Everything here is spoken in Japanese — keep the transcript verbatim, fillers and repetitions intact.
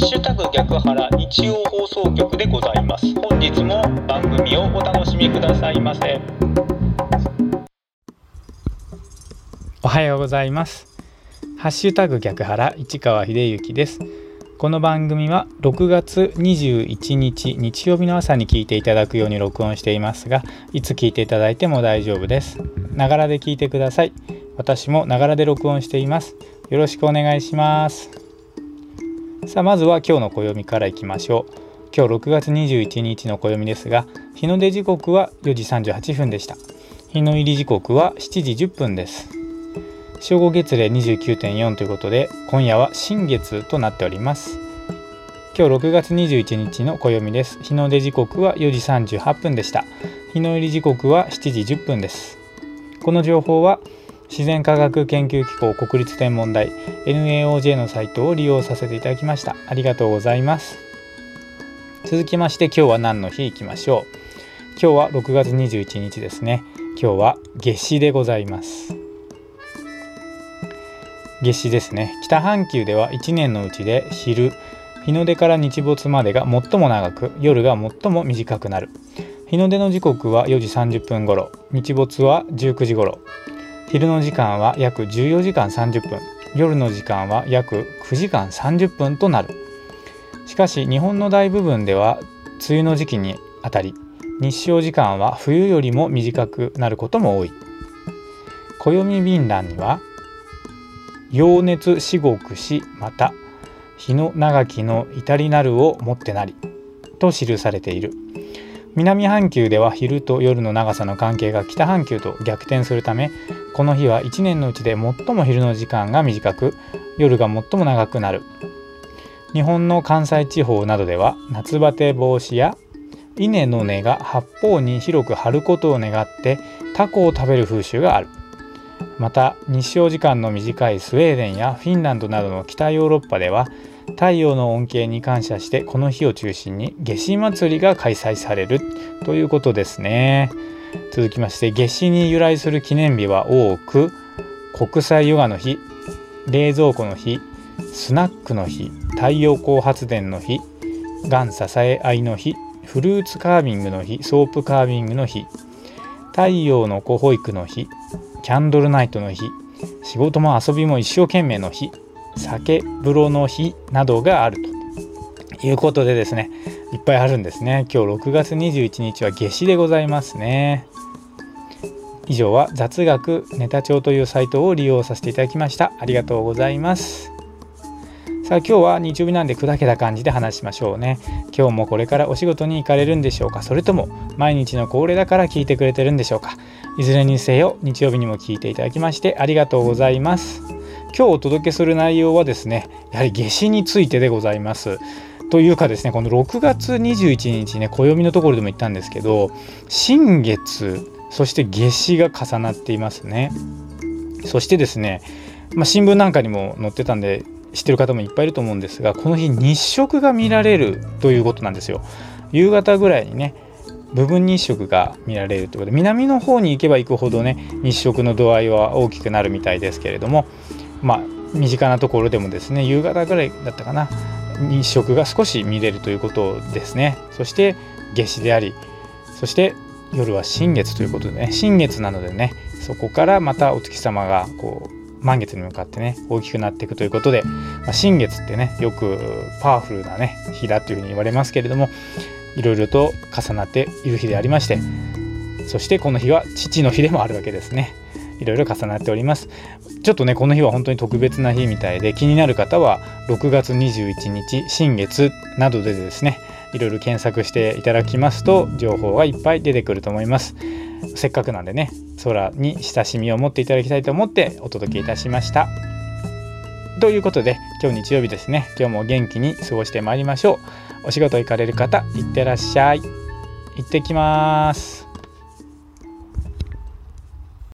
ッシュタグ逆ハラ日曜放送局でございます。本日も番組をお楽しみくださいませ。おはようございます。ハッシュタグ逆ハラ市川秀幸です。この番組はろくがつにじゅういちにち日曜日の朝に聞いていただくように録音していますが、いつ聞いていただいても大丈夫です。ながらで聞いてください。私もながらで録音しています。よろしくお願いします。さあ、まずは今日の暦からいきましょう。今日ろくがつにじゅういちにちの暦ですが、日の出時刻はよじさんじゅうはっぷんでした。日の入り時刻はしちじじゅっぷんです。正午月齢 にじゅうきゅうてんよん ということで、今夜は新月となっております。今日ろくがつにじゅういちにちの暦です。日の出時刻はよじさんじゅうはっぷんでした。日の入り時刻はしちじじゅっぷんです。この情報は自然科学研究機構国立天文台 エヌエーオージェー のサイトを利用させていただきました。ありがとうございます。続きまして、今日は何の日いきましょう。今日はろくがつにじゅういちにちですね。今日は夏至でございます。夏至ですね。北半球ではいちねんのうちで昼、日の出から日没までが最も長く、夜が最も短くなる。日の出の時刻はよじさんじゅっぷん頃、日没はじゅうくじ頃、昼の時間は約じゅうよじかんさんじゅっぷん、夜の時間は約くじかんさんじゅっぷんとなる。しかし日本の大部分では梅雨の時期にあたり、日照時間は冬よりも短くなることも多い。暦便覧には陽熱至極し、また日の長きの至りなるをもってなりと記されている。南半球では昼と夜の長さの関係が北半球と逆転するため、この日はいちねんのうちで最も昼の時間が短く、夜が最も長くなる。日本の関西地方などでは夏バテ防止や稲の根が八方に広く張ることを願ってタコを食べる風習がある。また日照時間の短いスウェーデンやフィンランドなどの北ヨーロッパでは、太陽の恩恵に感謝してこの日を中心に夏至祭りが開催されるということですね。続きまして、夏至に由来する記念日は多く、国際ヨガの日、冷蔵庫の日、スナックの日、太陽光発電の日、がん支え合いの日、フルーツカービングの日、ソープカービングの日、太陽の子保育の日、キャンドルナイトの日、仕事も遊びも一生懸命の日、酒風呂の日などがあるということでですね、いっぱいあるんですね。今日ろくがつにじゅういちにちは夏至でございますね。以上は雑学ネタ帳というサイトを利用させていただきました。ありがとうございます。さあ、今日は日曜日なんで砕けた感じで話しましょうね。今日もこれからお仕事に行かれるんでしょうか、それとも毎日の恒例だから聞いてくれてるんでしょうか。いずれにせよ、日曜日にも聞いていただきましてありがとうございます。今日お届けする内容はですね、やはり夏至についてでございます。というかですね、このろくがつにじゅういちにちね、暦のところでも言ったんですけど、新月そして夏至が重なっていますね。そしてですね、まあ、新聞なんかにも載ってたんで知ってる方もいっぱいいると思うんですが、この日日食が見られるということなんですよ。夕方ぐらいにね、部分日食が見られるということで、南の方に行けば行くほどね、日食の度合いは大きくなるみたいですけれども、まあ身近なところでもですね、夕方ぐらいだったかな、日食が少し見れるということですね。そして夏至であり、そして夜は新月ということでね、新月なのでね、そこからまたお月様がこう満月に向かってね、大きくなっていくということで、まあ、新月ってね、よくパワフルなね日だというふうに言われますけれども、いろいろと重なっている日でありまして、そしてこの日は父の日でもあるわけですね。いろいろ重なっております。ちょっとね、この日は本当に特別な日みたいで、気になる方はろくがつにじゅういちにち新月などでですね、いろいろ検索していただきますと情報がいっぱい出てくると思います。せっかくなんでね、空に親しみを持っていただきたいと思ってお届けいたしました。ということで、今日日曜日ですね、今日も元気に過ごしてまいりましょう。お仕事行かれる方、行ってらっしゃい。行ってきます。